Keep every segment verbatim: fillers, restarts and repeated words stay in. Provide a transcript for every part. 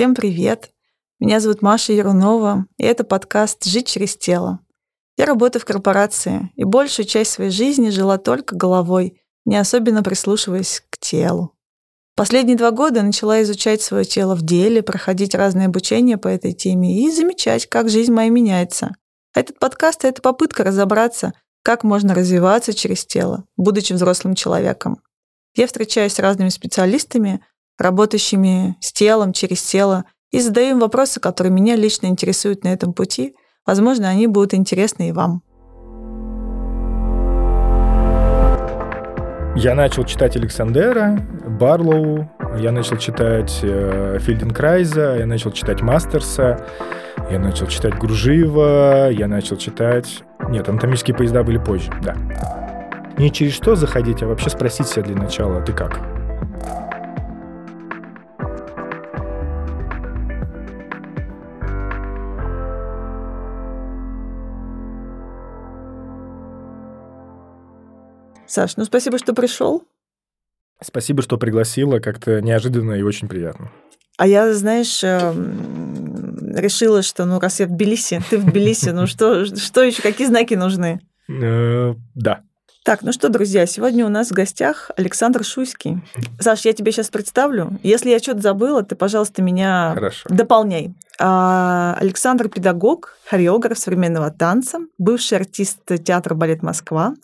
Всем привет! Меня зовут Маша Ерунова, и это подкаст «Жить через тело». Я работаю в корпорации, и большую часть своей жизни жила только головой, не особенно прислушиваясь к телу. Последние два года начала изучать свое тело в деле, проходить разные обучения по этой теме и замечать, как жизнь моя меняется. Этот подкаст — это попытка разобраться, как можно развиваться через тело, будучи взрослым человеком. Я встречаюсь с разными специалистами, работающими с телом, через тело, и задаю им вопросы, которые меня лично интересуют на этом пути. Возможно, они будут интересны и вам. Я начал читать Александера, Барлоу, я начал читать Фельденкрайза, я начал читать Мастерса, я начал читать Грузиева, я начал читать... Нет, анатомические поезда были позже, да. Не через что заходить, а вообще спросить себя для начала, ты как? Саш, ну спасибо, что пришел. Спасибо, что пригласила. Как-то неожиданно и очень приятно. А я, знаешь, решила, что ну раз я в Тбилиси, ты в Тбилиси, ну что, что еще, какие знаки нужны? Да. Так, ну что, друзья, сегодня у нас в гостях Александр Шуйский. Саш, я тебе сейчас представлю. Если я что-то забыла, ты, пожалуйста, меня дополняй. Александр – педагог, хореограф современного танца, бывший артист театра «Балет Москва»,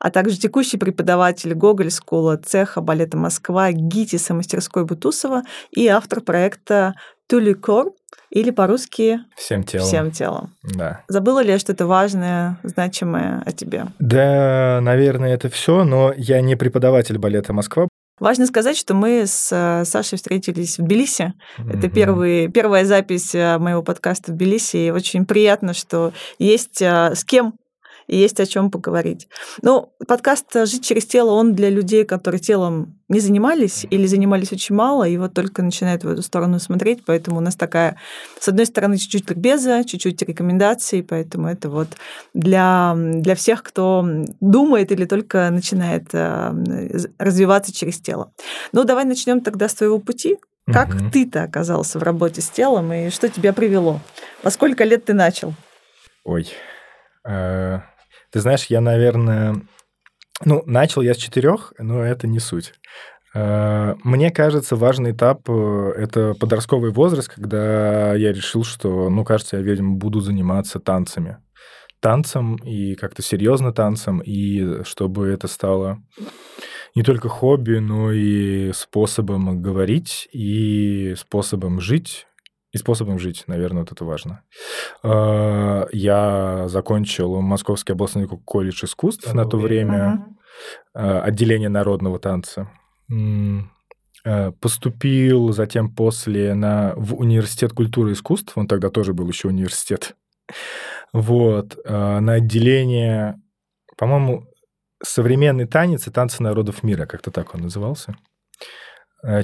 а также текущий преподаватель Gogol School цеха балета Москва, ГИТИСа мастерской Бутусова и автор проекта «Tout le corps», или по-русски «Всем телом». Всем телом. Да. Забыла ли я что-то важное, значимое о тебе? Да, наверное, это все, но я не преподаватель балета Москва. Важно сказать, что мы с Сашей встретились в Тбилиси. Mm-hmm. Это первый, первая запись моего подкаста в Тбилиси, и очень приятно, что есть с кем и есть о чем поговорить. Ну, подкаст «Жить через тело», он для людей, которые телом не занимались или занимались очень мало, и вот только начинают в эту сторону смотреть, поэтому у нас такая, с одной стороны, чуть-чуть ликбеза, чуть-чуть рекомендаций, поэтому это вот для, для всех, кто думает или только начинает развиваться через тело. Ну, давай начнем тогда с твоего пути. Как [S2] Угу. [S1] Ты-то оказался в работе с телом, и что тебя привело? Во сколько лет ты начал? Ой, э... Ты знаешь, я, наверное... Ну, начал я с четырех, но это не суть. Мне кажется, важный этап – это подростковый возраст, когда я решил, что, ну, кажется, я, видимо, буду заниматься танцами. Танцем и как-то серьезно танцем, и чтобы это стало не только хобби, но и способом говорить, и способом жить. И способом жить, наверное, вот это важно. Я закончил Московский областной колледж искусств на то время, отделение народного танца. Поступил затем после на, в университет культуры и искусств, он тогда тоже был еще университет, вот, на отделение, по-моему, современный танец и танцы народов мира, как-то так он назывался.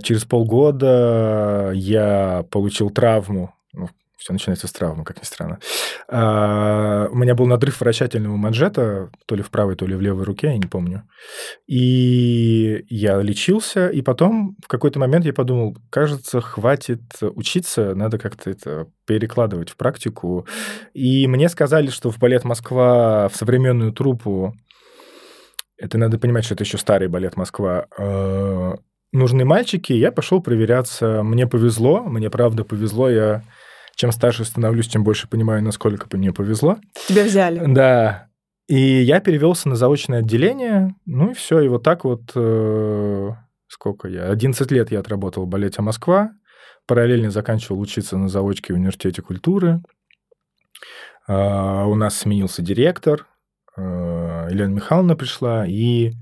Через полгода я получил травму. Ну, все начинается с травмы, как ни странно. У меня был надрыв вращательного манжета, то ли в правой, то ли в левой руке, я не помню. И я лечился, и потом в какой-то момент я подумал, кажется, хватит учиться, надо как-то это перекладывать в практику. И мне сказали, что в «Балет Москва» в современную труппу, это надо понимать, что это еще старый «Балет Москва», нужны мальчики, я пошел проверяться. Мне повезло, мне правда повезло. Я чем старше становлюсь, тем больше понимаю, насколько мне повезло. Тебя взяли. Да. И я перевелся на заочное отделение. Ну и все. И вот так вот, э, сколько я? одиннадцать лет я отработал в «Балете Москва». Параллельно заканчивал учиться на заочке в университете культуры. Э, у нас сменился директор. Э, Елена Михайловна пришла, и...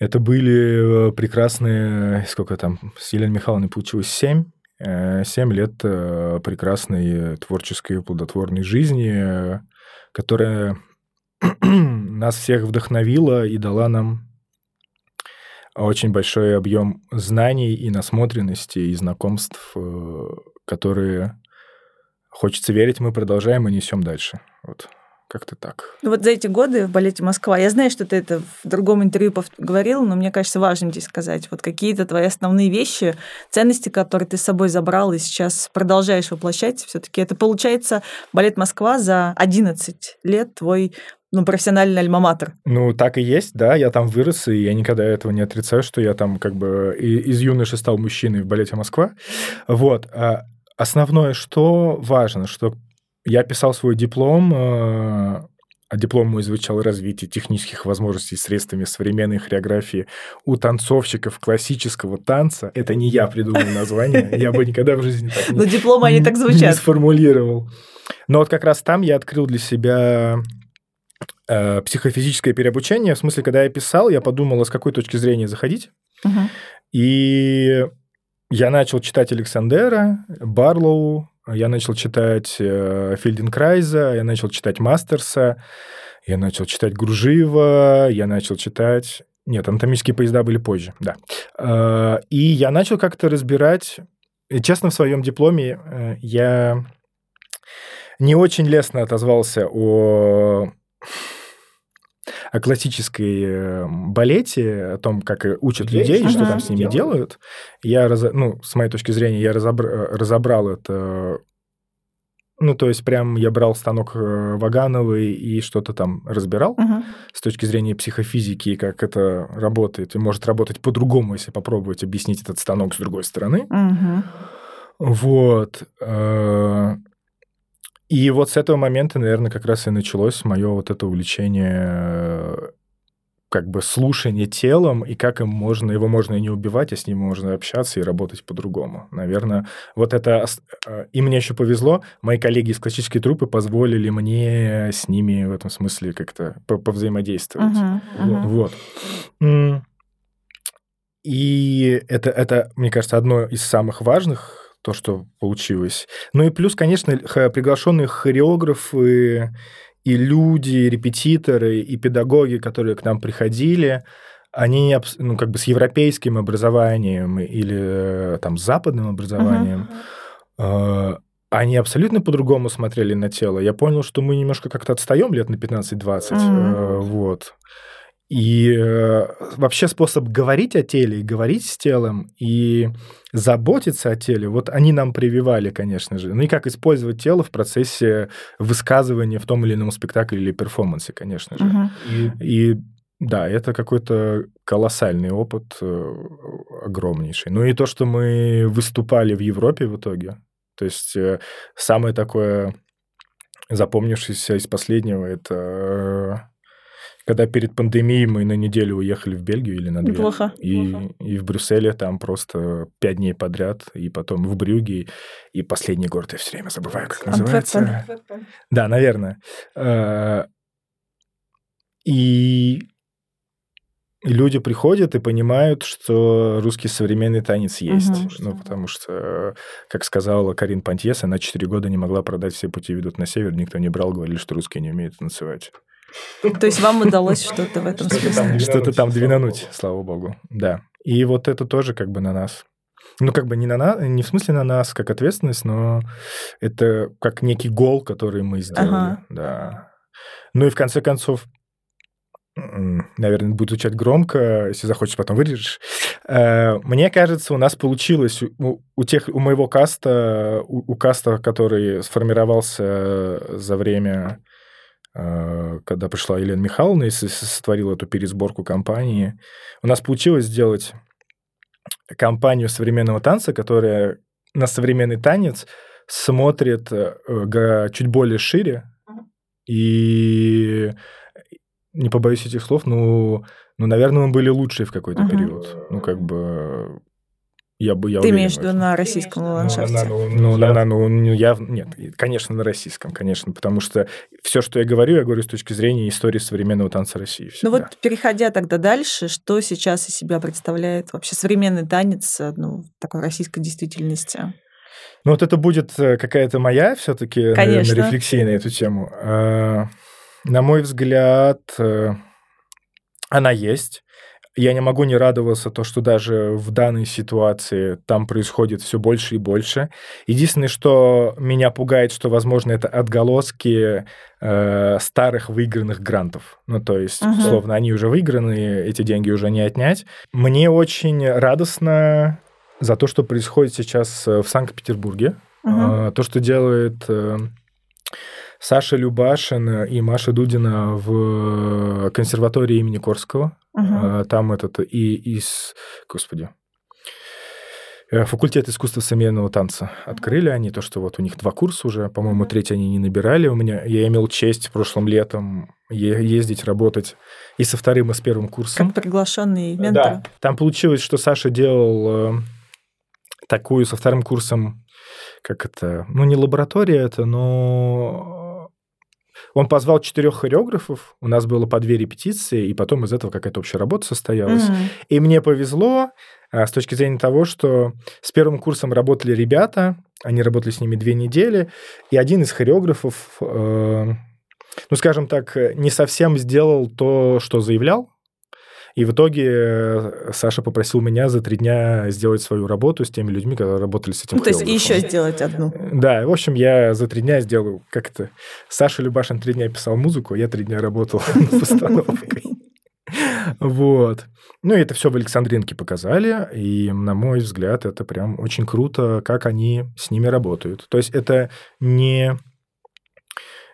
Это были прекрасные, сколько там, с Еленой Михайловной получилось семь, семь лет прекрасной творческой, плодотворной жизни, которая нас всех вдохновила и дала нам очень большой объем знаний и насмотренности, и знакомств, которые, хочется верить, мы продолжаем и несем дальше. Вот. Как-то так. Вот за эти годы в балете Москва, я знаю, что ты это в другом интервью говорил, но мне кажется, важно здесь сказать, вот какие-то твои основные вещи, ценности, которые ты с собой забрал и сейчас продолжаешь воплощать, все-таки это получается балет Москва за одиннадцать лет твой ну, профессиональный альма-матер. Ну, так и есть, да, я там вырос, и я никогда этого не отрицаю, что я там как бы из юноши стал мужчиной в балете Москва. Вот. Основное, что важно, что я писал свой диплом, а диплом мой звучал «Развитие технических возможностей средствами современной хореографии у танцовщиков классического танца». Это не я придумал название, я бы никогда в жизни так Но дипломы, они так звучат. Не сформулировал. Но вот как раз там я открыл для себя психофизическое переобучение. В смысле, когда я писал, я подумал, а с какой точки зрения заходить. Угу. И я начал читать Александера, Барлоу, я начал читать э, Фельденкрайза, я начал читать Мастерса, я начал читать Грузиева, я начал читать... Нет, анатомические поезда были позже, да. Э, и я начал как-то разбирать... Честно, в своем дипломе э, я не очень лестно отозвался о... о классической балете, о том, как учат людей, и что там с ними делают. Я, ну, с моей точки зрения, я разобрал это... Ну, то есть, прям я брал станок Вагановой и что-то там разбирал uh-huh. с точки зрения психофизики, как это работает. И может работать по-другому, если попробовать объяснить этот станок с другой стороны. Uh-huh. Вот... И вот с этого момента, наверное, как раз и началось мое вот это увлечение как бы слушания телом, и как им можно, его можно и не убивать, а с ним можно общаться и работать по-другому. Наверное, вот это... И мне еще повезло, мои коллеги из классической труппы позволили мне с ними в этом смысле как-то повзаимодействовать. Uh-huh, uh-huh. Вот. И это, это, мне кажется, одно из самых важных, то, что получилось. Ну и плюс, конечно, приглашенные хореографы и люди, и репетиторы, и педагоги, которые к нам приходили, они ну, как бы с европейским образованием или там, с западным образованием, uh-huh. они абсолютно по-другому смотрели на тело. Я понял, что мы немножко как-то отстаем лет на пятнадцать-двадцать. Uh-huh. Вот. И э, вообще способ говорить о теле, говорить с телом и заботиться о теле, вот они нам прививали, конечно же. Ну и как использовать тело в процессе высказывания в том или ином спектакле или перформансе, конечно же. Угу. И, и да, это какой-то колоссальный опыт, э, огромнейший. Ну и то, что мы выступали в Европе в итоге. То есть э, самое такое запомнившееся из последнего – это... Э, когда перед пандемией мы на неделю уехали в Бельгию или на две. Плохо. И, Плохо. И в Брюсселе там просто пять дней подряд, и потом в Брюгге, и последний город, я все время забываю, как называется. Антверпен. Да, наверное. И люди приходят и понимают, что русский современный танец есть. Угу, что... Ну, потому что, как сказала Карин Пантьес, она четыре года не могла продать «Все пути ведут на север», никто не брал, говорили, что русские не умеют танцевать. То есть вам удалось что-то в этом смысле? Что-то там двинуть, слава богу, да. И вот это тоже как бы на нас. Ну, как бы не на нас, не в смысле на нас, как ответственность, но это как некий гол, который мы сделали, да. Ну и в конце концов, наверное, будет звучать громко, если захочешь, потом вырежешь. Мне кажется, у нас получилось, у, у, тех, у моего каста, у, у каста, который сформировался за время... когда пришла Елена Михайловна и сотворила эту пересборку компании, у нас получилось сделать компанию современного танца, которая на современный танец смотрит чуть более шире. И, не побоюсь этих слов, ну, ну наверное, мы были лучшие в какой-то uh-huh. период. Ну, как бы... Я бы, я Ты имеешь в виду на российском ландшафте? Ну, ну, я... на, ну, я... Нет, конечно, на российском, конечно, потому что все, что я говорю, я говорю с точки зрения истории современного танца России. Всегда. Ну вот, переходя тогда дальше, что сейчас из себя представляет вообще современный танец ну, такой российской действительности? Ну вот это будет какая-то моя все-таки рефлексия на эту тему. На мой взгляд, она есть. Я не могу не радоваться то, что даже в данной ситуации там происходит все больше и больше. Единственное, что меня пугает, что, возможно, это отголоски э, старых выигранных грантов. Ну, то есть, uh-huh. условно, они уже выиграны, эти деньги уже не отнять. Мне очень радостно за то, что происходит сейчас в Санкт-Петербурге. Uh-huh. Э, то, что делает... Э, Саша Любашин и Маша Дудина в консерватории имени Корского. Uh-huh. Там этот и из... Господи. Факультет искусства современного танца открыли они. То, что вот у них два курса уже. По-моему, третий они не набирали. У меня... Я имел честь прошлым летом ездить, работать и со вторым, и с первым курсом. Как приглашенный ментор. Да. Там получилось, что Саша делал такую со вторым курсом, как это... Ну, не лаборатория это, но... Он позвал четырех хореографов, у нас было по две репетиции, и потом из этого какая-то общая работа состоялась. Mm-hmm. И мне повезло а, с точки зрения того, что с первым курсом работали ребята, они работали с ними две недели, и один из хореографов, э, ну, скажем так, не совсем сделал то, что заявлял. И в итоге Саша попросил меня за три дня сделать свою работу с теми людьми, которые работали с этим ну, хореографом. То есть еще сделать одну. Да, в общем, я за три дня сделал, как это, Саша Любашин три дня писал музыку, я три дня работал над постановкой. Вот. Ну, и это все в Александринке показали, и, на мой взгляд, это прям очень круто, как они с ними работают. То есть это не...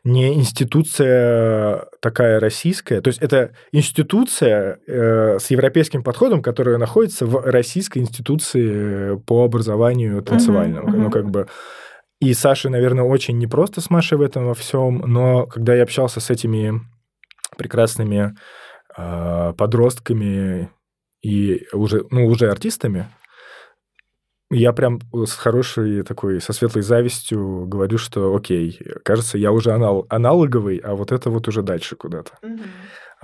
не институция такая российская, то есть это институция э, с европейским подходом, которая находится в российской институции по образованию танцевальному. Uh-huh, uh-huh. Ну, как бы... И Саше, наверное, очень непросто с Машей в этом во всем, но когда я общался с этими прекрасными э, подростками и уже, ну, уже артистами, я прям с хорошей такой, со светлой завистью говорю, что окей, кажется, я уже анал- аналоговый, а вот это вот уже дальше куда-то. Mm-hmm.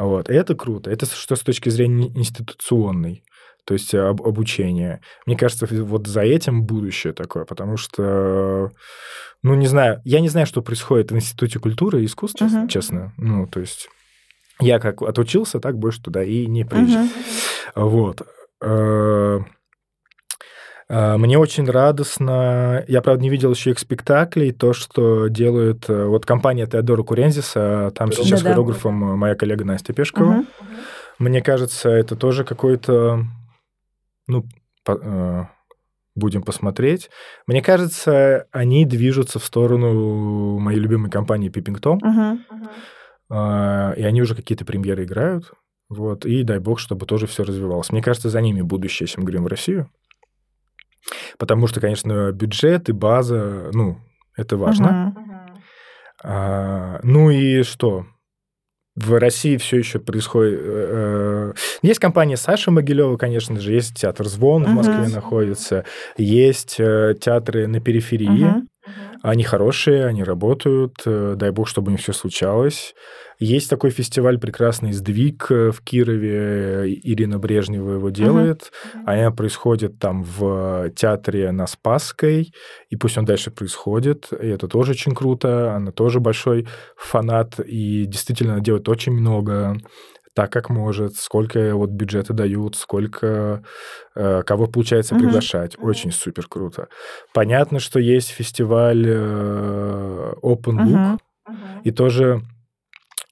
Вот. И это круто. Это что с точки зрения институционной, то есть об- обучения. Мне кажется, вот за этим будущее такое, потому что, ну, не знаю, я не знаю, что происходит в Институте культуры и искусств, mm-hmm. честно. Ну, то есть я как отучился, так больше туда и не приезжал. Mm-hmm. Вот. Мне очень радостно, я, правда, не видел еще их спектаклей, то, что делает вот компания Теодора Курентзиса, там да, сейчас да, хореографом да. моя коллега Настя Пешкова. Угу. Мне кажется, это тоже какой-то, ну, по, будем посмотреть. Мне кажется, они движутся в сторону моей любимой компании Peeping Tom, угу. и они уже какие-то премьеры играют, вот, и дай бог, чтобы тоже все развивалось. Мне кажется, за ними будущее, если мы говорим в Россию. Потому что, конечно, бюджет и база, ну, это важно. Uh-huh. А, ну и что? В России все еще происходит... Э, есть компания Саши Могилева, конечно же, есть театр «Звон» uh-huh. в Москве находится, есть э, театры на периферии. Uh-huh. Они хорошие, они работают, э, дай бог, чтобы у них все случалось. Есть такой фестиваль прекрасный «Сдвиг» в Кирове, Ирина Брежнева его делает. Uh-huh. Она происходит там в театре на Спасской, и пусть он дальше происходит. И это тоже очень круто, она тоже большой фанат, и действительно делает очень много, так как может, сколько вот бюджета дают, сколько э, кого получается uh-huh. приглашать. Uh-huh. Очень супер круто. Понятно, что есть фестиваль э, Open Look, uh-huh. Uh-huh. и тоже...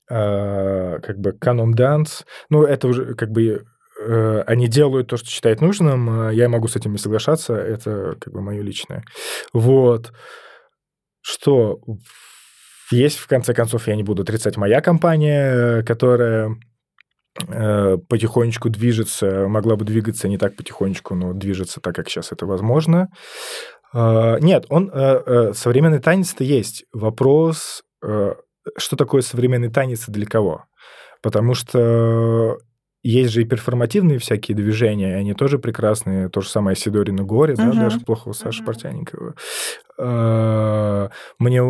как бы Canon Dance, ну, это уже как бы э, они делают то, что считают нужным, я могу с этим не соглашаться, это как бы мое личное. Вот. Что есть, в конце концов, я не буду отрицать, моя компания, которая э, потихонечку движется, могла бы двигаться не так потихонечку, но движется так, как сейчас это возможно. Э, нет, он... Э, э, современный танец-то есть. Вопрос... Э, что такое современный танец и для кого? Потому что есть же и перформативные всякие движения, они тоже прекрасные. То же самое Сидорина Горе, uh-huh. да, даже плохо у Саши uh-huh. Портянникова. Мне...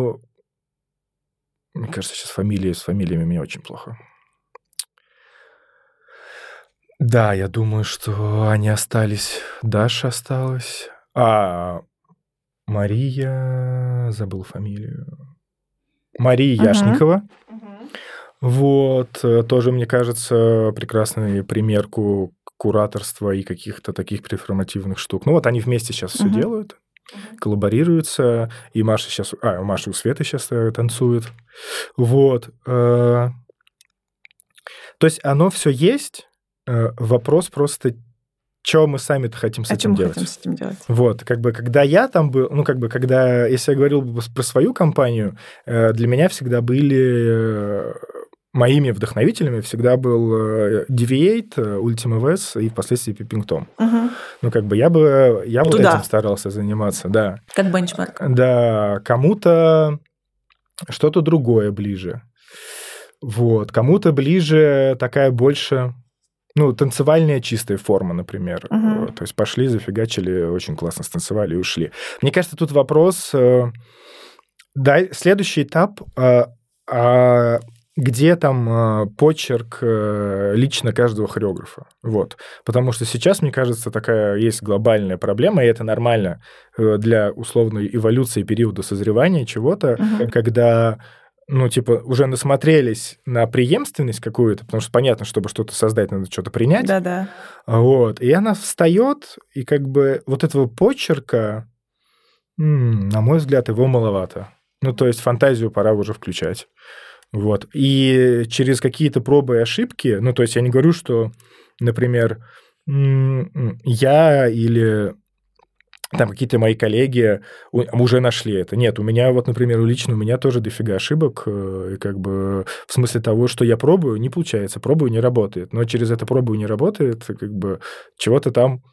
Мне кажется, сейчас фамилии с фамилиями мне очень плохо. Да, я думаю, что они остались. Даша осталась. А Мария... Забыл фамилию. Мария uh-huh. Яшникова. Uh-huh. Вот. Тоже, мне кажется, прекрасный пример кураторства и каких-то таких перформативных штук. Ну вот они вместе сейчас все uh-huh. делают, uh-huh. коллаборируются, и Маша сейчас... А, Маша у Светы сейчас танцует. Вот. То есть оно все есть, вопрос просто... Чего мы сами-то хотим с а этим делать? Хотим с этим делать? Вот, как бы, когда я там был, ну, как бы, когда, если я говорил про свою компанию, для меня всегда были моими вдохновителями, всегда был Deviate, Ultima Ves и впоследствии Peeping Tom. Угу. Ну, как бы, я бы, я вот этим старался заниматься, да. Как бенчмарк. Да, кому-то что-то другое ближе. Вот, кому-то ближе такая больше... Ну, танцевальная чистая форма, например. Uh-huh. То есть пошли, зафигачили, очень классно станцевали и ушли. Мне кажется, тут вопрос... Да, следующий этап, где там почерк лично каждого хореографа. Вот. Потому что сейчас, мне кажется, такая есть глобальная проблема, и это нормально для условной эволюции периода созревания чего-то, uh-huh. когда... ну, типа, уже насмотрелись на преемственность какую-то, потому что понятно, чтобы что-то создать, надо что-то принять. Да-да. Вот. И она встает, и как бы вот этого почерка, м-м, на мой взгляд, его маловато. Ну, то есть фантазию пора уже включать. Вот. И через какие-то пробы и ошибки, ну, то есть я не говорю, что, например, м-м, я или... Там какие-то мои коллеги уже нашли это. Нет, у меня вот, например, лично у меня тоже дофига ошибок. И как бы в смысле того, что я пробую, не получается, пробую, не работает. Но через это пробую, не работает, как бы чего-то там,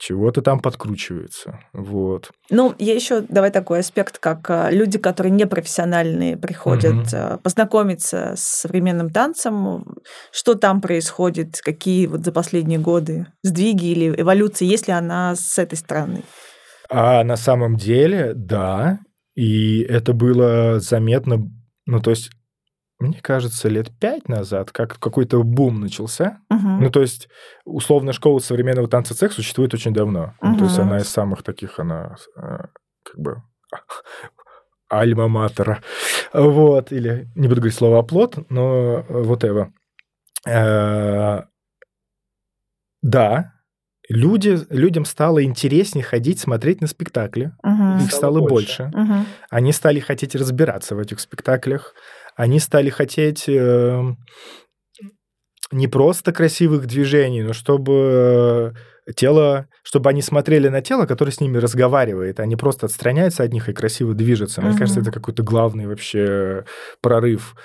чего-то там подкручивается. Вот. Ну, я еще давай такой аспект, как люди, которые непрофессиональные, приходят угу. познакомиться с современным танцем, что там происходит, какие вот за последние годы сдвиги или эволюции, если она с этой стороны. А на самом деле, да, и это было заметно, ну, то есть, мне кажется, лет пять назад как какой-то бум начался. Uh-huh. Ну, то есть, условно, школа современного танца цех существует очень давно. Uh-huh. Ну, то есть, она из самых таких, она как бы альма-матера. Вот. Или, не буду говорить слово «оплот», но whatever. Да. Люди, людям стало интереснее ходить, смотреть на спектакли. Uh-huh. Их стало, стало больше. больше. Uh-huh. Они стали хотеть разбираться в этих спектаклях. Они стали хотеть э, не просто красивых движений, но чтобы тело, чтобы они смотрели на тело, которое с ними разговаривает, а не просто отстраняется от них и красиво движется. Мне uh-huh. кажется, это какой-то главный вообще прорыв.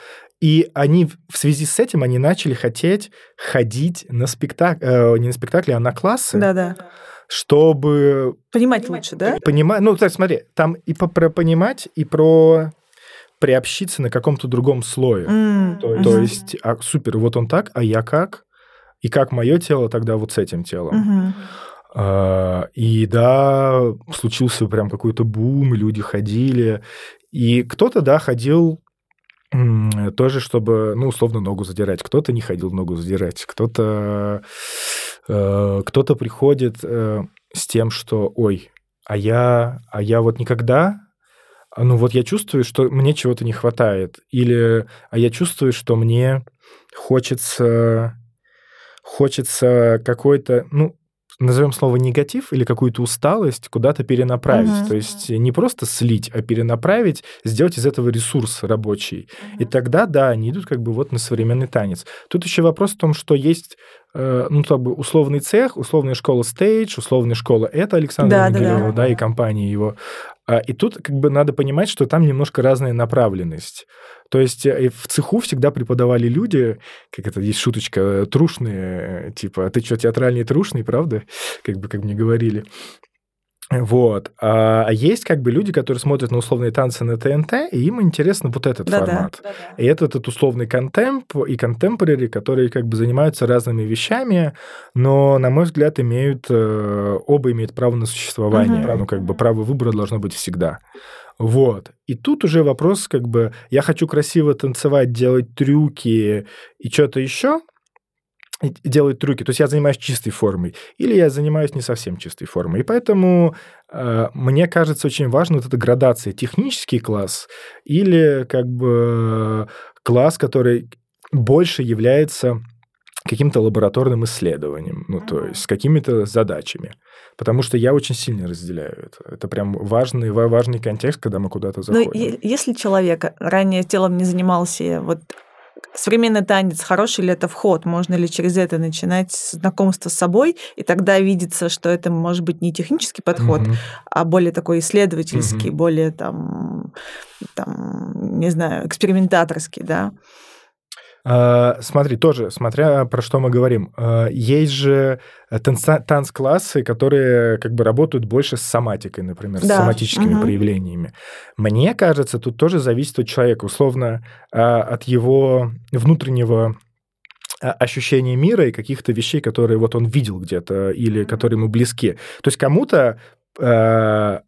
И они в связи с этим они начали хотеть ходить на спектакль, э, не на спектакли, а на классы, да-да. чтобы... Понимать лучше, да? Понимать. Ну, так, смотри, там и про понимать, и про приобщиться на каком-то другом слое. Mm. То, mm-hmm. то есть, а, супер, вот он так, а я как? И как мое тело тогда вот с этим телом? Mm-hmm. А, и да, случился прям какой-то бум, люди ходили. И кто-то, да, ходил... Тоже, чтобы, ну, условно, ногу задирать. Кто-то не ходил ногу задирать, кто-то, э, кто-то приходит э, с тем, что, ой, а я, а я вот никогда, ну, вот я чувствую, что мне чего-то не хватает, или а я чувствую, что мне хочется, хочется какой-то, ну, назовем слово негатив или какую-то усталость куда-то перенаправить. Uh-huh. То есть не просто слить, а перенаправить, сделать из этого ресурс рабочий. Uh-huh. И тогда, да, они идут как бы вот на современный танец. Тут еще вопрос в том, что есть э, ну, как бы условный цех, условная школа стейдж, условная школа это Александра Мигелева, да, да, да, и компания его. И тут как бы надо понимать, что там немножко разная направленность. То есть в цеху всегда преподавали люди, как это есть шуточка, трушные, типа, а ты что, театральный трушный, правда? Как бы как мне говорили. Вот. А есть как бы люди, которые смотрят на условные танцы на ТНТ, и им интересен вот этот да, формат. Да, да, да. И это этот условный контемп и контемпорари, которые как бы занимаются разными вещами, но, на мой взгляд, имеют, оба имеют право на существование. Угу. Ну, как бы право выбора должно быть всегда. Вот. И тут уже вопрос, как бы, я хочу красиво танцевать, делать трюки и что-то еще, делать трюки. То есть я занимаюсь чистой формой. Или я занимаюсь не совсем чистой формой. И поэтому э, мне кажется очень важна вот эта градация. Технический класс или как бы класс, который больше является каким-то лабораторным исследованием, ну, то есть с какими-то задачами. Потому что я очень сильно разделяю это. Это прям важный, важный контекст, когда мы куда-то заходим. Но если человек ранее телом не занимался, вот современный танец, хороший ли это вход? Можно ли через это начинать знакомство с собой? И тогда видится, что это может быть не технический подход, mm-hmm. а более такой исследовательский, mm-hmm. более там, там, не знаю, экспериментаторский, да? Смотри, тоже, смотря про что мы говорим, есть же танц-классы, которые как бы работают больше с соматикой, например, да. с соматическими угу. проявлениями. Мне кажется, тут тоже зависит от человека, условно, от его внутреннего ощущения мира и каких-то вещей, которые вот он видел где-то или которые ему близки. То есть кому-то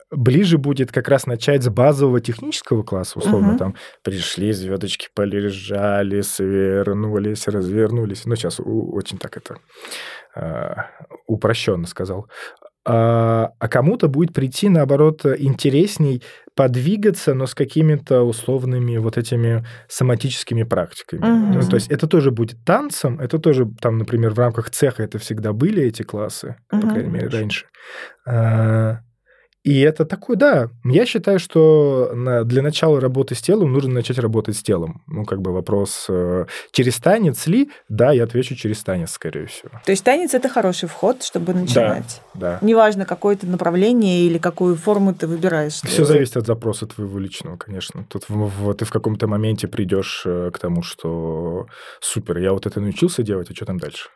ближе будет как раз начать с базового технического класса, условно, угу. там пришли звездочки, полежали, свернулись, развернулись. Ну, сейчас очень так это упрощенно сказал. А кому-то будет прийти, наоборот, интересней подвигаться, но с какими-то условными вот этими соматическими практиками. Угу. Ну, то есть это тоже будет танцем, это тоже, там, например, в рамках цеха это всегда были эти классы, угу. по крайней мере, раньше. А, и это такое, да, я считаю, что для начала работы с телом нужно начать работать с телом. Ну, как бы вопрос, через танец ли? Да, я отвечу через танец, скорее всего. То есть танец – это хороший вход, чтобы начинать? Да, да. Неважно, какое ты направление или какую форму ты выбираешь. Все зависит от запроса твоего личного, конечно. Тут ты в каком-то моменте придешь к тому, что супер, я вот это научился делать, а что там дальше?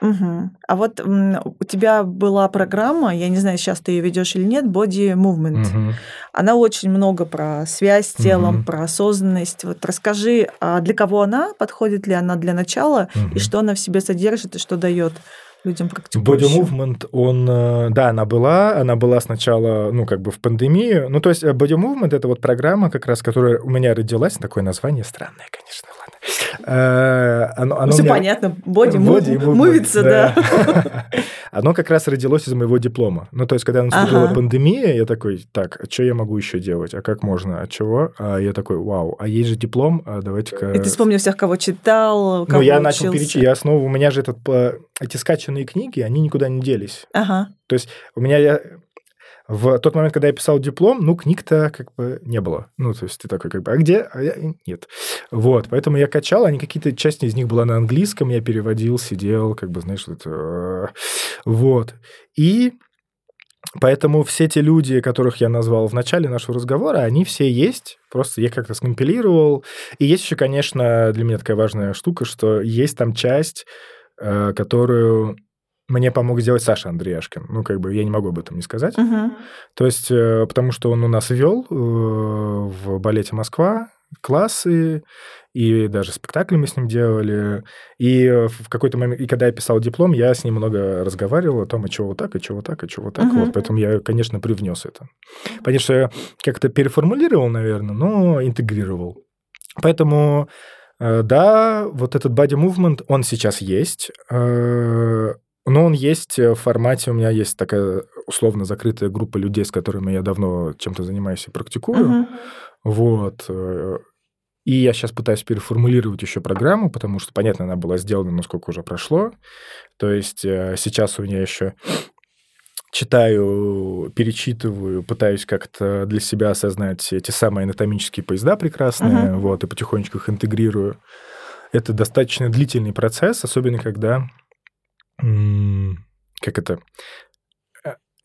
Угу. А вот у тебя была программа, я не знаю, сейчас ты ее ведешь или нет, Body Movement. Угу. Она очень много про связь с телом, угу. про осознанность. Вот расскажи, для кого она, подходит ли она для начала, угу. и что она в себе содержит, и что дает людям практикующим. Body Movement, он, да, она была, она была сначала, ну, как бы в пандемию. Ну, то есть Body Movement – это вот программа, как раз, которая у меня родилась, такое название странное, конечно, ладно. А, оно, оно все меня... понятно, боди, мувится, да. да. Оно как раз родилось из моего диплома. Ну, то есть, когда наступила ага. пандемия, я такой, так, а что я могу еще делать? А как можно? А чего? А я такой, вау, а есть же диплом, а давайте-ка... И ты вспомнил всех, кого читал, кого Ну, я учился. начал перечитывать, я снова, у меня же этот, эти скачанные книги, они никуда не делись. Ага. То есть, у меня... я В тот момент, когда я писал диплом, ну, книг-то как бы не было. Ну, то есть ты такой как бы, а где? А я... Нет. Вот, поэтому я качал, они какие-то, часть из них была на английском, я переводил, сидел, как бы, знаешь, это... вот. И поэтому все те люди, которых я назвал в начале нашего разговора, они все есть, просто я как-то скомпилировал. И есть еще, конечно, для меня такая важная штука, что есть там часть, которую... мне помог сделать Саша Андреяшкин. Ну, как бы я не могу об этом не сказать. Uh-huh. То есть, потому что он у нас вел в балете Москва классы, и даже спектакли мы с ним делали. И в какой-то момент, и когда я писал диплом, я с ним много разговаривал о том, и чего вот так, и чего так, и чего так. Uh-huh. Вот, поэтому я, конечно, привнес это. Понятно, что я как-то переформулировал, наверное, но интегрировал. Поэтому, да, вот этот body movement, он сейчас есть. Но он есть в формате, у меня есть такая условно закрытая группа людей, с которыми я давно чем-то занимаюсь и практикую. Uh-huh. Вот. И я сейчас пытаюсь переформулировать еще программу, потому что, понятно, она была сделана, но сколько уже прошло. То есть сейчас у меня еще читаю, перечитываю, пытаюсь как-то для себя осознать эти самые анатомические поезда прекрасные, uh-huh. вот, и потихонечку их интегрирую. Это достаточно длительный процесс, особенно когда... как это,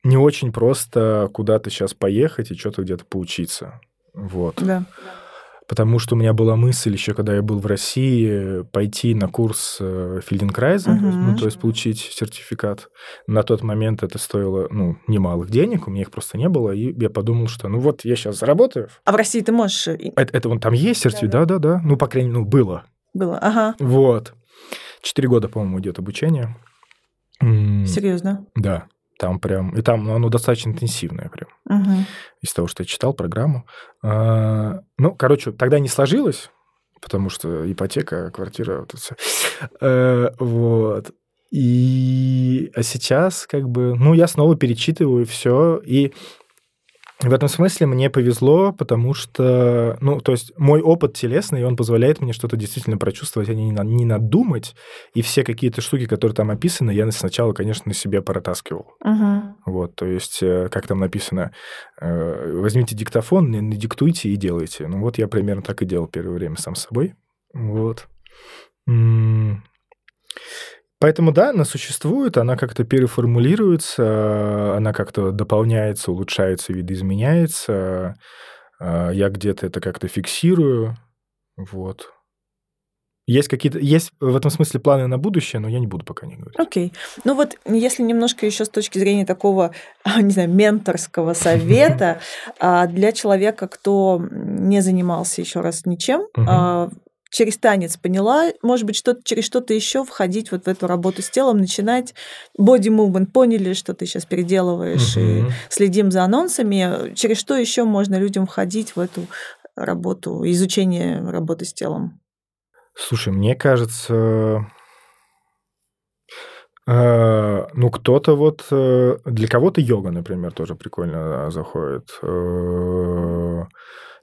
не очень просто куда-то сейчас поехать и что-то где-то поучиться. Вот. Да. Потому что у меня была мысль еще, когда я был в России, пойти на курс Фельденкрайза, угу. ну, то есть получить сертификат. На тот момент это стоило, ну, немалых денег, у меня их просто не было, и я подумал, что ну вот я сейчас заработаю. А в России ты можешь... Это, это вон там есть сертификат? Да-да-да. Ну, по крайней мере, ну, было. Было, ага. Вот. Четыре года, по-моему, идет обучение. Серьезно? Да, там прям, и там оно достаточно интенсивное прям, угу. из того, что я читал программу. А, ну, короче, тогда не сложилось, потому что ипотека, квартира, вот это все. А, вот. И а сейчас как бы, ну, я снова перечитываю все, и В этом смысле мне повезло, потому что, ну, то есть мой опыт телесный, он позволяет мне что-то действительно прочувствовать, а не, не надумать. И все какие-то штуки, которые там описаны, я сначала, конечно, на себе протаскивал. Uh-huh. Вот, то есть, как там написано, возьмите диктофон, надиктуйте и делайте. Ну, вот я примерно так и делал первое время сам с собой. Вот. Поэтому, да, она существует, она как-то переформулируется, она как-то дополняется, улучшается, видоизменяется. Я где-то это как-то фиксирую. Вот. Есть какие-то, есть в этом смысле планы на будущее, но я не буду пока не говорить. Окей. Okay. Ну вот, если немножко еще с точки зрения такого, не знаю, менторского совета для человека, кто не занимался еще раз ничем, через танец поняла, может быть, что-то, через что-то еще входить вот в эту работу с телом, начинать боди-мувмент, поняли, что ты сейчас переделываешь, mm-hmm. и следим за анонсами. Через что еще можно людям входить в эту работу, изучение работы с телом? Слушай, мне кажется, э, ну, кто-то вот... Э, для кого-то йога, например, тоже прикольно заходит. Э,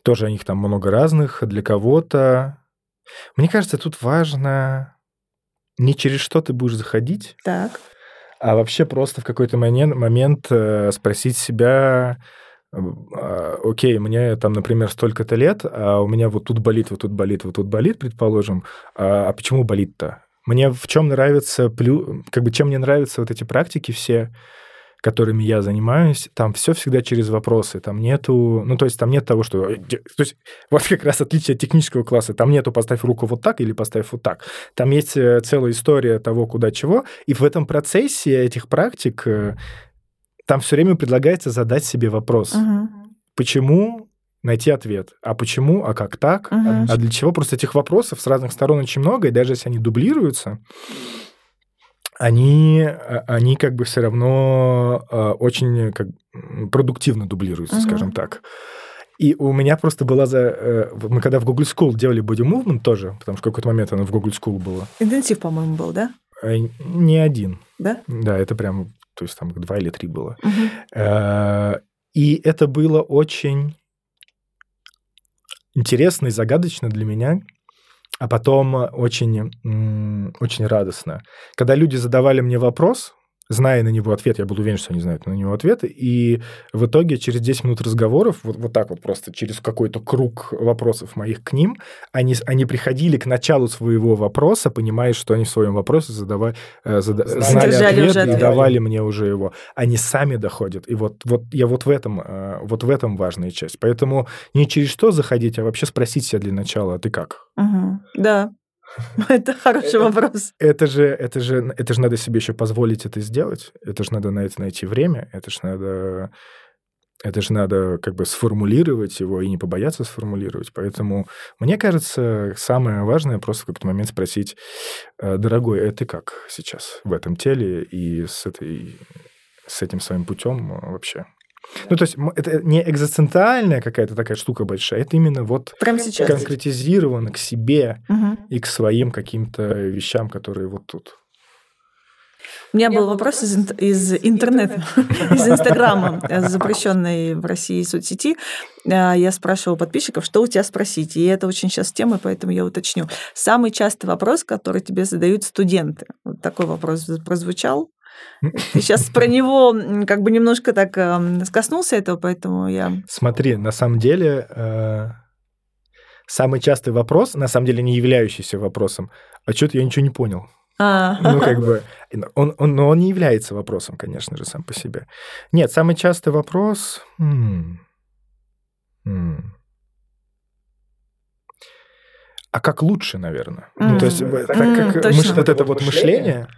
тоже у них там много разных. Для кого-то... Мне кажется, тут важно не через что ты будешь заходить, так. а вообще просто в какой-то момент спросить себя, окей, мне там, например, столько-то лет, а у меня вот тут болит, вот тут болит, вот тут болит, предположим, а почему болит-то? Мне в чем нравится, как бы чем мне нравятся вот эти практики все, которыми я занимаюсь, там все всегда через вопросы, там нету... Ну, то есть там нет того, что... То есть вот как раз отличие от технического класса. Там нету «поставь руку вот так» или «поставь вот так». Там есть целая история того, куда чего. И в этом процессе этих практик там все время предлагается задать себе вопрос. Угу. Почему... Найти ответ. А почему? А как так? Угу. А для чего? Просто этих вопросов с разных сторон очень много, и даже если они дублируются... Они, они как бы все равно очень как, продуктивно дублируются, uh-huh. скажем так. И у меня просто была... За... Мы когда в Gogol School делали body movement тоже, потому что в какой-то момент оно в Gogol School было. Интенсив, по-моему, был, да? Не один. Да? Да, это прям... То есть там два или три было. Uh-huh. И это было очень интересно и загадочно для меня, а потом очень, очень радостно. Когда люди задавали мне вопрос, зная на него ответ, я был уверен, что они знают на него ответ, и в итоге через десять минут разговоров, вот, вот так вот просто через какой-то круг вопросов моих к ним, они, они приходили к началу своего вопроса, понимая, что они в своем вопросе задавали, зада, знали ответ, ответ и давали мне уже его. Они сами доходят. И вот, вот я вот в, этом, вот в этом важная часть. Поэтому не через что заходить, а вообще спросить себя для начала, а ты как? Угу. Да. Это хороший вопрос. Это, это, же, это, же, это же надо себе еще позволить это сделать. Это же надо на это найти время. Это же надо, это же надо как бы сформулировать его и не побояться сформулировать. Поэтому, мне кажется, самое важное просто в какой-то момент спросить, дорогой, а ты как сейчас в этом теле и с, этой, с этим своим путем вообще? Ну, то есть это не экзистенциальная какая-то такая штука большая, это именно вот конкретизировано к себе угу. и к своим каким-то вещам, которые вот тут. У меня был вопрос из, из интернета, из Инстаграма, запрещенной в России соцсети. Я спрашивала подписчиков, что у тебя спросить. И это очень сейчас тема, поэтому я уточню. Самый частый вопрос, который тебе задают студенты. Вот такой вопрос прозвучал. Ты сейчас про него как бы немножко так э, коснулся этого, поэтому я... Смотри, на самом деле э, самый частый вопрос, на самом деле не являющийся вопросом, а что-то я ничего не понял. А. Ну, как бы... Он, он, но он не является вопросом, конечно же, сам по себе. Нет, самый частый вопрос... М-м, м-м. А как лучше, наверное? Mm-hmm. Ну, то есть mm-hmm. так как mm-hmm. мыш... вот это вот мышление...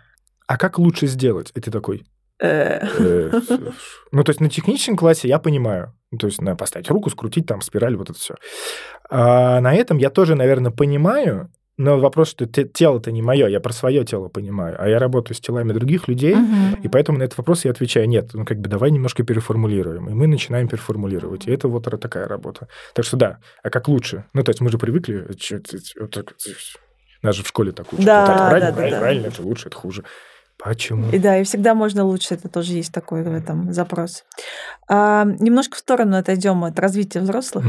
А как лучше сделать? И ты такой... Ну, то есть на техническом классе я понимаю. То есть надо поставить руку, скрутить, там, спираль, вот это все. А на этом я тоже, наверное, понимаю, но вопрос, что тело-то не мое, я про свое тело понимаю, а я работаю с телами других людей, и поэтому на этот вопрос я отвечаю, нет, ну, как бы давай немножко переформулируем. И мы начинаем переформулировать. И это вот такая работа. Так что да, а как лучше? Ну, то есть мы же привыкли... Нас же в школе так учат. Правильно, правильно, это лучше, это хуже. Почему? И да, и всегда можно лучше, это тоже есть такой в этом запрос. А, немножко в сторону отойдем от развития взрослых.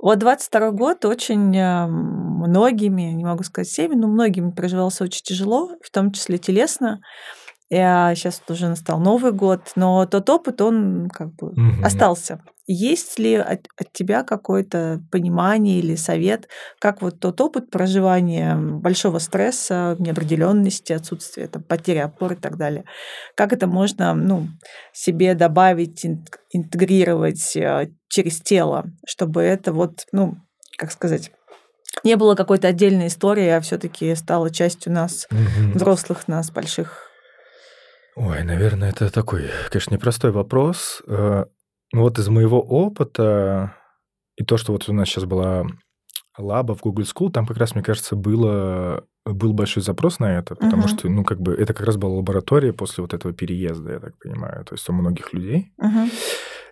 Вот двадцать второй год очень многими, не могу сказать всеми, но многими проживался очень тяжело, в том числе телесно. Я сейчас уже настал Новый год, но тот опыт, он как бы угу. остался. Есть ли от, от тебя какое-то понимание или совет, как вот тот опыт проживания большого стресса, неопределенности, отсутствия там, потери опоры и так далее, как это можно ну, себе добавить, интегрировать через тело, чтобы это вот, ну, как сказать... не было какой-то отдельной истории, а все-таки стало частью нас, угу. взрослых нас, больших. Ой, наверное, это такой, конечно, непростой вопрос. Вот из моего опыта, и то, что вот у нас сейчас была лаба в Gogol School, там как раз, мне кажется, было, был большой запрос на это, потому uh-huh. что, ну, как бы, это как раз была лаборатория после вот этого переезда, я так понимаю, то есть у многих людей. Uh-huh.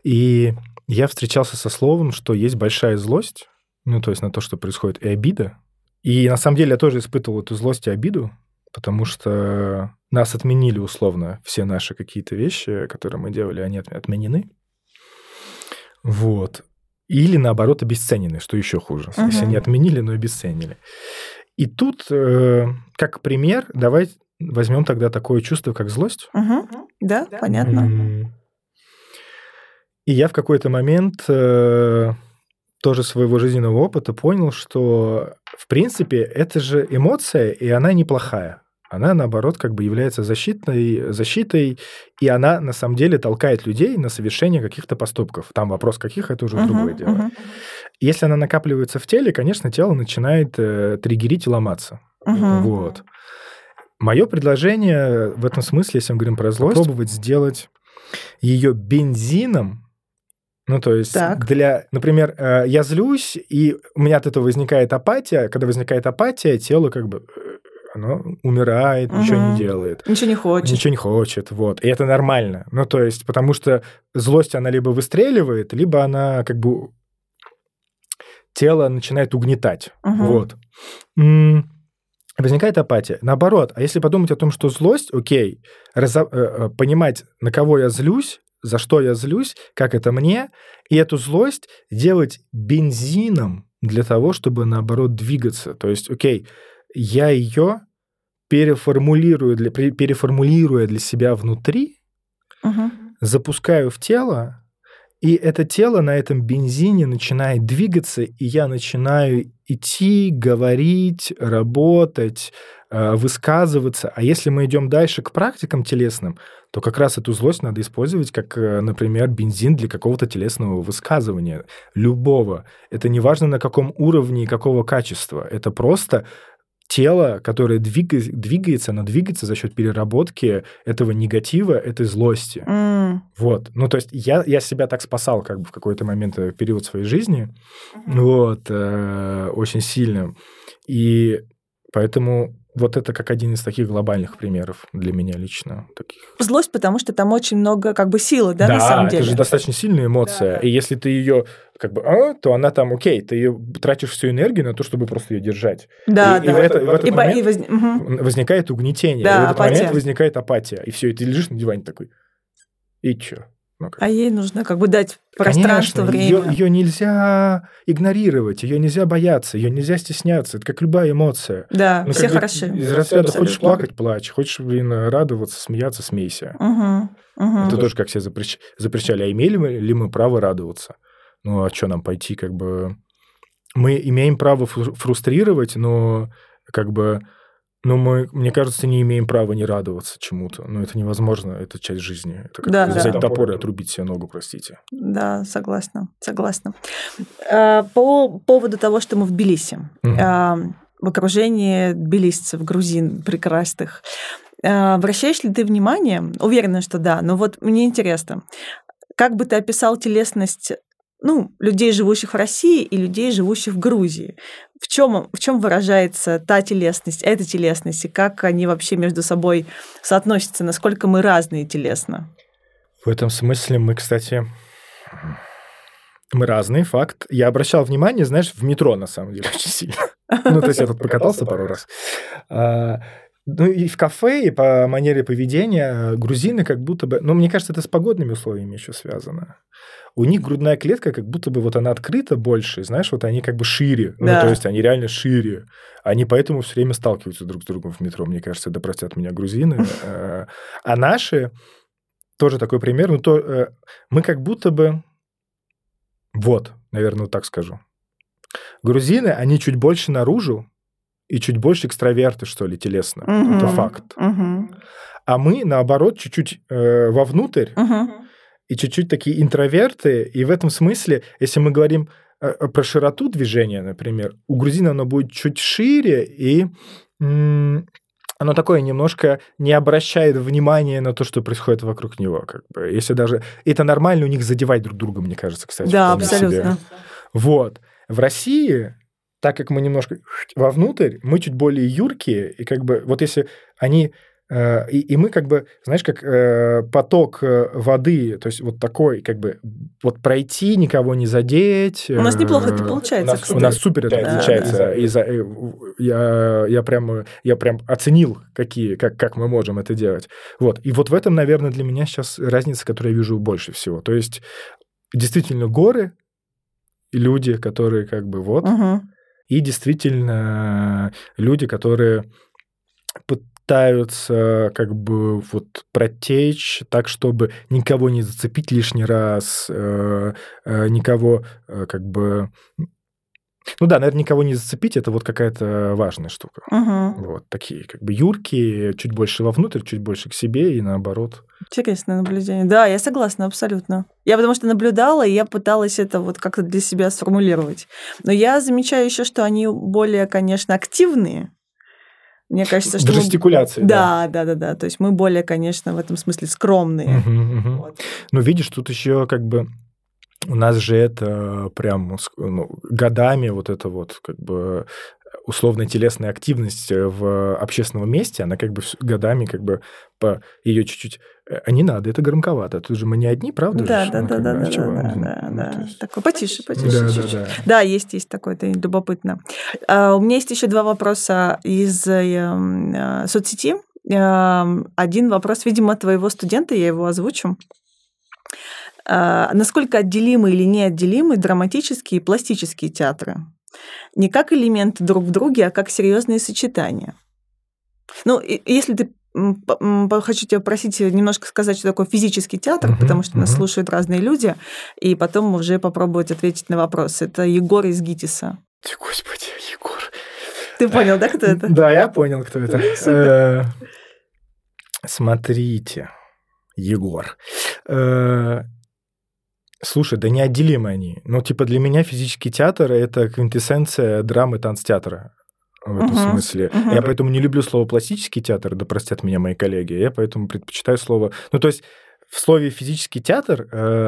И я встречался со словом, что есть большая злость, ну, то есть на то, что происходит, и обида. И на самом деле я тоже испытывал эту злость и обиду, потому что нас отменили условно, все наши какие-то вещи, которые мы делали, они отменены. Вот. Или, наоборот, обесценены, что еще хуже. Uh-huh. Если не отменили, но обесценили. И тут, э, как пример, давай возьмем тогда такое чувство, как злость. Uh-huh. Да, да, понятно. М-м- и я в какой-то момент э, тоже своего жизненного опыта понял, что, в принципе, это же эмоция, и она неплохая. Она, наоборот, как бы является защитной, защитой, и она, на самом деле, толкает людей на совершение каких-то поступков. Там вопрос каких, это уже uh-huh, другое дело. Uh-huh. Если она накапливается в теле, конечно, тело начинает э, триггерить и ломаться. Uh-huh. Вот. Мое предложение в этом смысле, если мы говорим про злость, попробовать сделать ее бензином. Ну, то есть, так. для, например, э, я злюсь, и у меня от этого возникает апатия. Когда возникает апатия, тело как бы... оно умирает, угу. ничего не делает. Ничего не хочет. Ничего не хочет, вот. И это нормально. Ну, то есть, потому что злость, она либо выстреливает, либо она как бы... тело начинает угнетать, угу. вот. М-м- возникает апатия. Наоборот, а если подумать о том, что злость, окей, разо- э- понимать, на кого я злюсь, за что я злюсь, как это мне, и эту злость делать бензином для того, чтобы, наоборот, двигаться. То есть, окей, я ее переформулирую для, переформулируя для себя внутри, угу. запускаю в тело, и это тело на этом бензине начинает двигаться, и я начинаю идти, говорить, работать, высказываться. А если мы идем дальше к практикам телесным, то как раз эту злость надо использовать как, например, бензин для какого-то телесного высказывания, любого. Это не важно, на каком уровне и какого качества. Это просто... тело, которое двигается, оно двигается за счет переработки этого негатива, этой злости. Mm. Вот. Ну, то есть я, я себя так спасал как бы в какой-то момент, в период своей жизни. Mm-hmm. Вот. Э, очень сильно. И поэтому вот это как один из таких глобальных примеров для меня лично. Таких. Злость, потому что там очень много как бы силы, да, да на самом деле? Да, это же достаточно сильная эмоция. Да. И если ты ее... как бы, а, то она там, окей, ты ее тратишь всю энергию на то, чтобы просто ее держать. Да, и, да. И в, это, в этот и момент и воз... возникает угнетение, да, и в этот апатия. момент возникает апатия. И все, и ты лежишь на диване такой, и чё? Ну-ка. А ей нужно как бы дать пространство, конечно, время. Ее нельзя игнорировать, ее нельзя бояться, ее нельзя стесняться. Это как любая эмоция. Да, ну, все хороши. Из разряда хочешь плакать, плачь, хочешь, блин, радоваться, смеяться, смейся. Угу, угу. Это тоже как все запрещ... запрещали. А имели мы, ли мы право радоваться? Ну, а что нам пойти, как бы... Мы имеем право фрустрировать, но, как бы... Ну, мы, мне кажется, не имеем права не радоваться чему-то. Ну, это невозможно, это часть жизни. Это как да, да. взять топор и отрубить себе ногу, простите. Да, согласна, согласна. По поводу того, что мы в Тбилиси, угу. в окружении тбилисцев, грузин прекрасных, обращаешь ли ты внимание? Уверена, что да, но вот мне интересно, как бы ты описал телесность... ну, людей, живущих в России, и людей, живущих в Грузии. В чем, в чем выражается та телесность, эта телесность, и как они вообще между собой соотносятся, насколько мы разные телесно? В этом смысле мы, кстати, мы разные, факт. Я обращал внимание, знаешь, в метро, на самом деле, очень сильно. Ну, то есть я тут покатался пару раз. Ну и в кафе, и по манере поведения грузины как будто бы... Ну, мне кажется, это с погодными условиями еще связано. У них грудная клетка как будто бы вот она открыта больше, знаешь, вот они как бы шире. Да. Ну, то есть они реально шире. Они поэтому все время сталкиваются друг с другом в метро. Мне кажется, да простят меня грузины. А наши, тоже такой пример, ну то мы как будто бы... Вот, наверное, так скажу. Грузины, они чуть больше наружу, и чуть больше экстраверты, что ли, телесно. Uh-huh. Это факт. Uh-huh. А мы, наоборот, чуть-чуть э, вовнутрь, uh-huh. и чуть-чуть такие интроверты. И в этом смысле, если мы говорим э, про широту движения, например, у грузина оно будет чуть шире, и м- оно такое немножко не обращает внимания на то, что происходит вокруг него. Как бы. Если даже... Это нормально у них задевать друг друга, мне кажется, кстати. Да, абсолютно. Себе. Вот. В России... Так как мы немножко вовнутрь, мы чуть более юркие, и как бы вот если они... Э, и, и мы как бы, знаешь, как э, поток воды, то есть вот такой, как бы вот пройти, никого не задеть. У нас неплохо это получается, кстати. У нас супер это получается. Я прям я прям оценил, какие, как, как мы можем это делать. Вот. И вот в этом, наверное, для меня сейчас разница, которую я вижу больше всего. То есть действительно горы, люди, которые как бы вот... Uh-huh. И действительно, люди, которые пытаются как бы вот протечь так, чтобы никого не зацепить лишний раз, никого как бы... Ну да, наверное, никого не зацепить, это вот какая-то важная штука. Угу. Вот такие как бы юркие, чуть больше вовнутрь, чуть больше к себе и наоборот. Интересное наблюдение. Да, я согласна абсолютно. Я потому что наблюдала, и я пыталась это вот как-то для себя сформулировать. Но я замечаю еще, что они более, конечно, активные. Мне кажется, что... Жестикуляции, мы... да. Да, да, да, да. То есть мы более, конечно, в этом смысле скромные. Угу, угу. Вот. Ну, видишь, тут еще как бы... У нас же это прям ну, годами вот эта вот как бы условно-телесная активность в общественном месте, она как бы годами как бы по ее чуть-чуть... Не надо, это громковато. Тут же мы не одни, правда? Да, да, да, да, да, да, да, да. Такое потише, потише да, чуть-чуть. Да, да. Да, есть, есть такое, это любопытно. У меня есть еще два вопроса из соцсети. Один вопрос, видимо, твоего студента, я его озвучу. Насколько отделимы или неотделимы драматические и пластические театры? Не как элементы друг в друге, а как серьезные сочетания. Ну, если ты... Хочу тебя просить немножко сказать, что такое физический театр, uh-huh, потому что uh-huh. нас слушают разные люди, и потом уже попробовать ответить на вопрос. Это Егор из ГИТИСа. Господи, Егор. Ты понял, да, кто это? Да, я понял, кто это. Смотрите, Егор... Слушай, да неотделимы они. Ну, типа, для меня физический театр – это квинтэссенция драмы танцтеатра в этом uh-huh, смысле. Uh-huh. Я поэтому не люблю слово «пластический театр», да простят меня мои коллеги, я поэтому предпочитаю слово... Ну, то есть в слове «физический театр»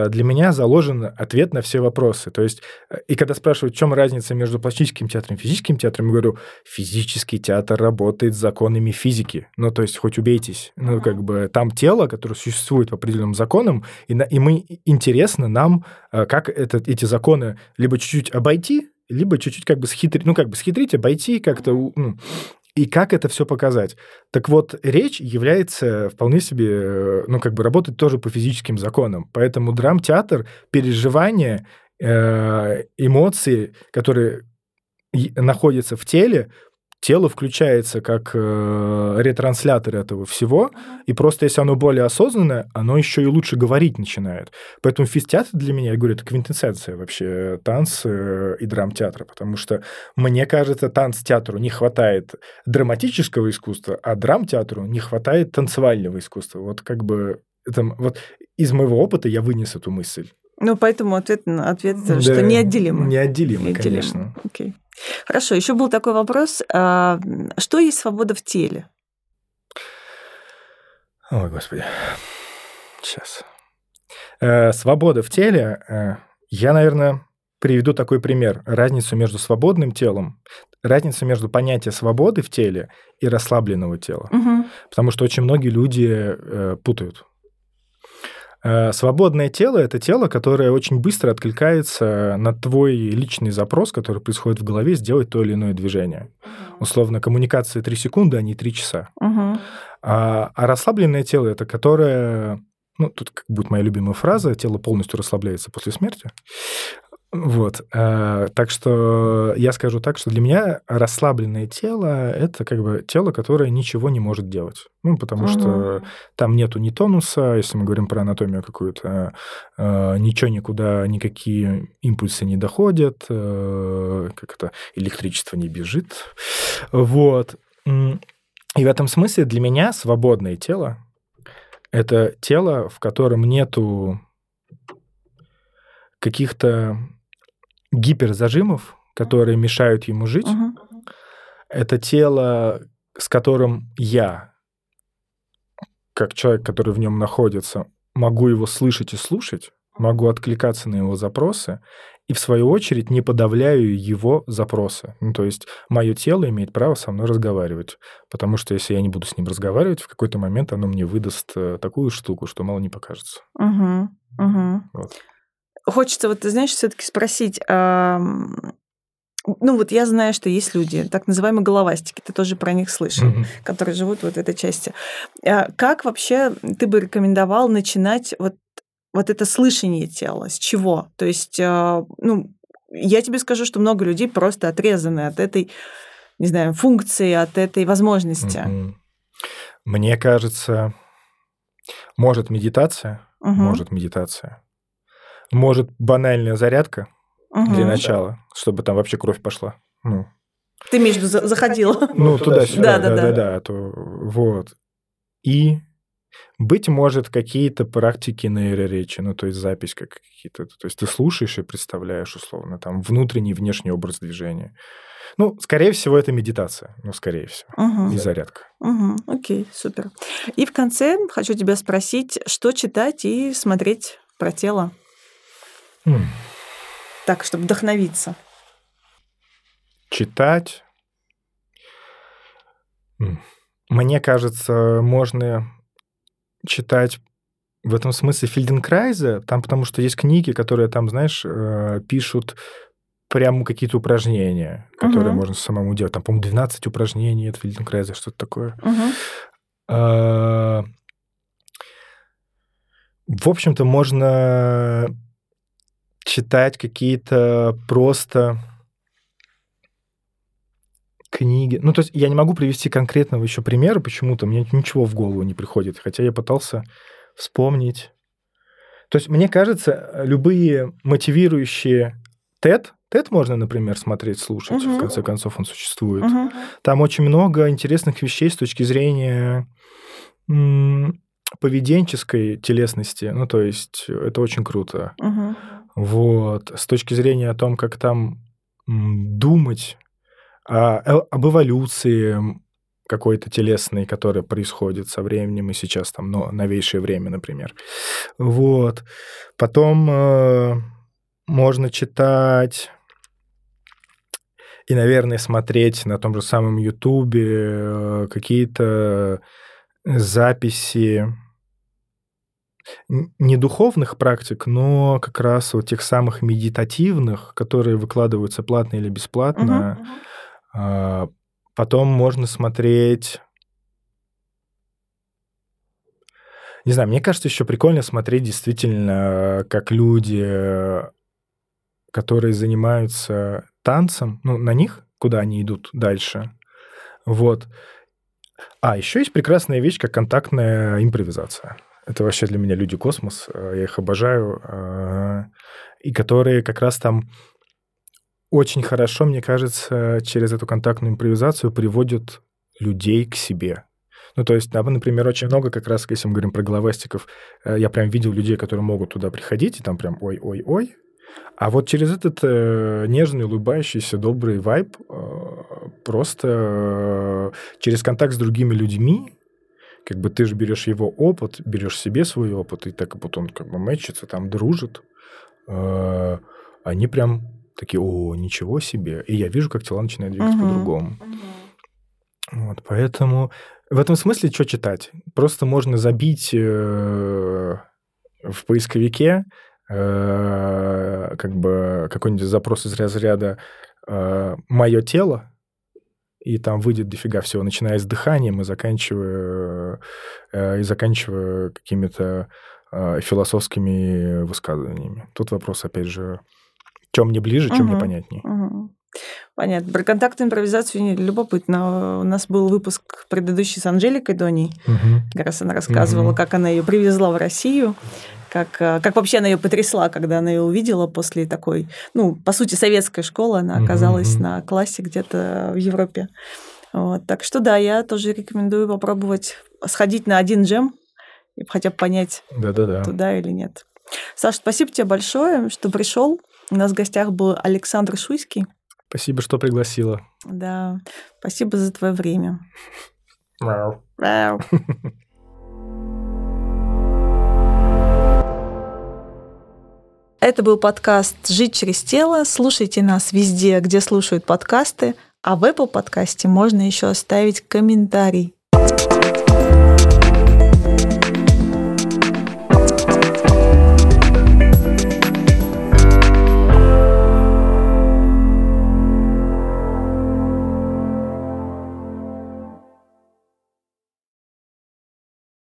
для меня заложен ответ на все вопросы. То есть, и когда спрашивают, в чем разница между пластическим театром и физическим театром, я говорю, физический театр работает с законами физики. Ну, то есть, хоть убейтесь. Ну, как бы там тело, которое существует по определенным законам, и, и мы, интересно нам, как это, эти законы либо чуть-чуть обойти, либо чуть-чуть как бы схитрить, ну, как бы схитрить, обойти, как-то... Ну, и как это все показать? Так вот, речь является вполне себе, ну, как бы работать тоже по физическим законам. Поэтому драм-театр, переживания, эмоции, которые находятся в теле, тело включается как ретранслятор этого всего, и просто если оно более осознанное, оно еще и лучше говорить начинает. Поэтому физтеатр для меня, я говорю, это квинтэссенция вообще танц и драм-театра, потому что, мне кажется, танц-театру не хватает драматического искусства, а драм-театру не хватает танцевального искусства. Вот как бы это, вот из моего опыта я вынес эту мысль. Ну, поэтому ответ, ответ да, что неотделимы. Неотделимы, неотделимы. Конечно. Окей. Хорошо, еще был такой вопрос. Что есть свобода в теле? Ой, Господи. Сейчас. Свобода в теле. Я, наверное, приведу такой пример. Разницу между свободным телом, разницу между понятием свободы в теле и расслабленного тела. Угу. Потому что очень многие люди путают. Свободное тело – это тело, которое очень быстро откликается на твой личный запрос, который происходит в голове, сделать то или иное движение. Условно, коммуникация три секунды, а не три часа. Uh-huh. А, а расслабленное тело – это которое... Ну, тут как будет моя любимая фраза, тело полностью расслабляется после смерти. Вот. А, так что я скажу так, что для меня расслабленное тело – это как бы тело, которое ничего не может делать. Ну, потому [S2] Угу. [S1] Что там нету ни тонуса, если мы говорим про анатомию какую-то, э, ничего никуда, никакие импульсы не доходят, э, как это, электричество не бежит. Вот. И в этом смысле для меня свободное тело – это тело, в котором нету каких-то гиперзажимов, которые мешают ему жить. Угу. Это тело, с которым я, как человек, который в нем находится, могу его слышать и слушать, могу откликаться на его запросы, и, в свою очередь, не подавляю его запросы. Ну, то есть мое тело имеет право со мной разговаривать, потому что если я не буду с ним разговаривать, в какой-то момент оно мне выдаст такую штуку, что мало не покажется. Угу. Угу. Вот. Хочется, вот ты знаешь, все-таки спросить. А... Ну, вот я знаю, что есть люди, так называемые головастики, ты тоже про них слышал, mm-hmm. которые живут вот в этой части. А как вообще ты бы рекомендовал начинать вот, вот это слышание тела? С чего? То есть, ну, я тебе скажу, что много людей просто отрезаны от этой, не знаю, функции, от этой возможности. Mm-hmm. Мне кажется, может медитация, mm-hmm. может медитация. Может, банальная зарядка угу, для начала, да. чтобы там вообще кровь пошла. Ну. Ты между заходила. Ну, туда-сюда, да-да-да. Вот. И, быть может, какие-то практики нейроречи, ну, то есть запись как какие-то. То есть ты слушаешь и представляешь, условно, там, внутренний и внешний образ движения. Ну, скорее всего, это медитация. Ну, скорее всего. Угу. И зарядка. Угу. Окей, супер. И в конце хочу тебя спросить, что читать и смотреть про тело? Так, чтобы вдохновиться. Читать. Мне кажется, можно читать в этом смысле Фельденкрайза, там, потому что есть книги, которые там, знаешь, пишут прямо какие-то упражнения, которые угу. можно самому делать. Там, по-моему, двенадцать упражнений от Фельденкрайза, что-то такое. Угу. А... В общем-то, можно... читать какие-то просто книги. Ну, то есть я не могу привести конкретного еще примера почему-то, мне ничего в голову не приходит, хотя я пытался вспомнить. То есть мне кажется, любые мотивирующие тед, тед можно, например, смотреть, слушать, угу. в конце концов он существует. Угу. Там очень много интересных вещей с точки зрения... М- поведенческой телесности, ну, то есть это очень круто. Угу. Вот. С точки зрения о том, как там думать а, об эволюции какой-то телесной, которая происходит со временем и сейчас там, но новейшее время, например. Вот. Потом э, можно читать и, наверное, смотреть на том же самом Ютубе э, какие-то записи не духовных практик, но как раз вот тех самых медитативных, которые выкладываются платно или бесплатно. Uh-huh. Потом можно смотреть... Не знаю, мне кажется, еще прикольно смотреть действительно, как люди, которые занимаются танцем, ну, на них, куда они идут дальше. Вот. А, еще есть прекрасная вещь, как контактная импровизация. Это вообще для меня люди космос, я их обожаю, и которые как раз там очень хорошо, мне кажется, через эту контактную импровизацию приводят людей к себе. Ну, то есть, там, например, очень много как раз, если мы говорим про головастиков, я прям видел людей, которые могут туда приходить, и там прям ой-ой-ой. А вот через этот э, нежный, улыбающийся, добрый вайб э, просто э, через контакт с другими людьми, как бы ты же берешь его опыт, берешь себе свой опыт, и так вот он как бы мэтчится, там дружит. Э, они прям такие, о, ничего себе. И я вижу, как тела начинают двигаться угу. по-другому. Угу. Вот, поэтому в этом смысле что читать? Просто можно забить... Э, в поисковике э, как бы какой-нибудь запрос из разряда э, «моё тело», и там выйдет дофига всего, начиная с дыханием и заканчивая, э, и заканчивая какими-то э, философскими высказываниями. Тут вопрос, опять же, чем мне ближе, чем мне понятнее. Угу. Понятно. Про контакт и импровизацию любопытно. У нас был выпуск предыдущий с Анжеликой Доней. Угу. Как раз она рассказывала, угу. как она ее привезла в Россию, как, как вообще она ее потрясла, когда она ее увидела после такой, ну, по сути, советской школы. Она оказалась угу. на классе где-то в Европе. Вот. Так что да, я тоже рекомендую попробовать сходить на один джем и хотя бы понять, да-да-да. Туда или нет. Саша, спасибо тебе большое, что пришел. У нас в гостях был Александр Шуйский. Спасибо, что пригласила. Да, спасибо за твое время. Мяу. Мяу. Это был подкаст «Жить через тело». Слушайте нас везде, где слушают подкасты. А в Apple подкасте можно еще оставить комментарий.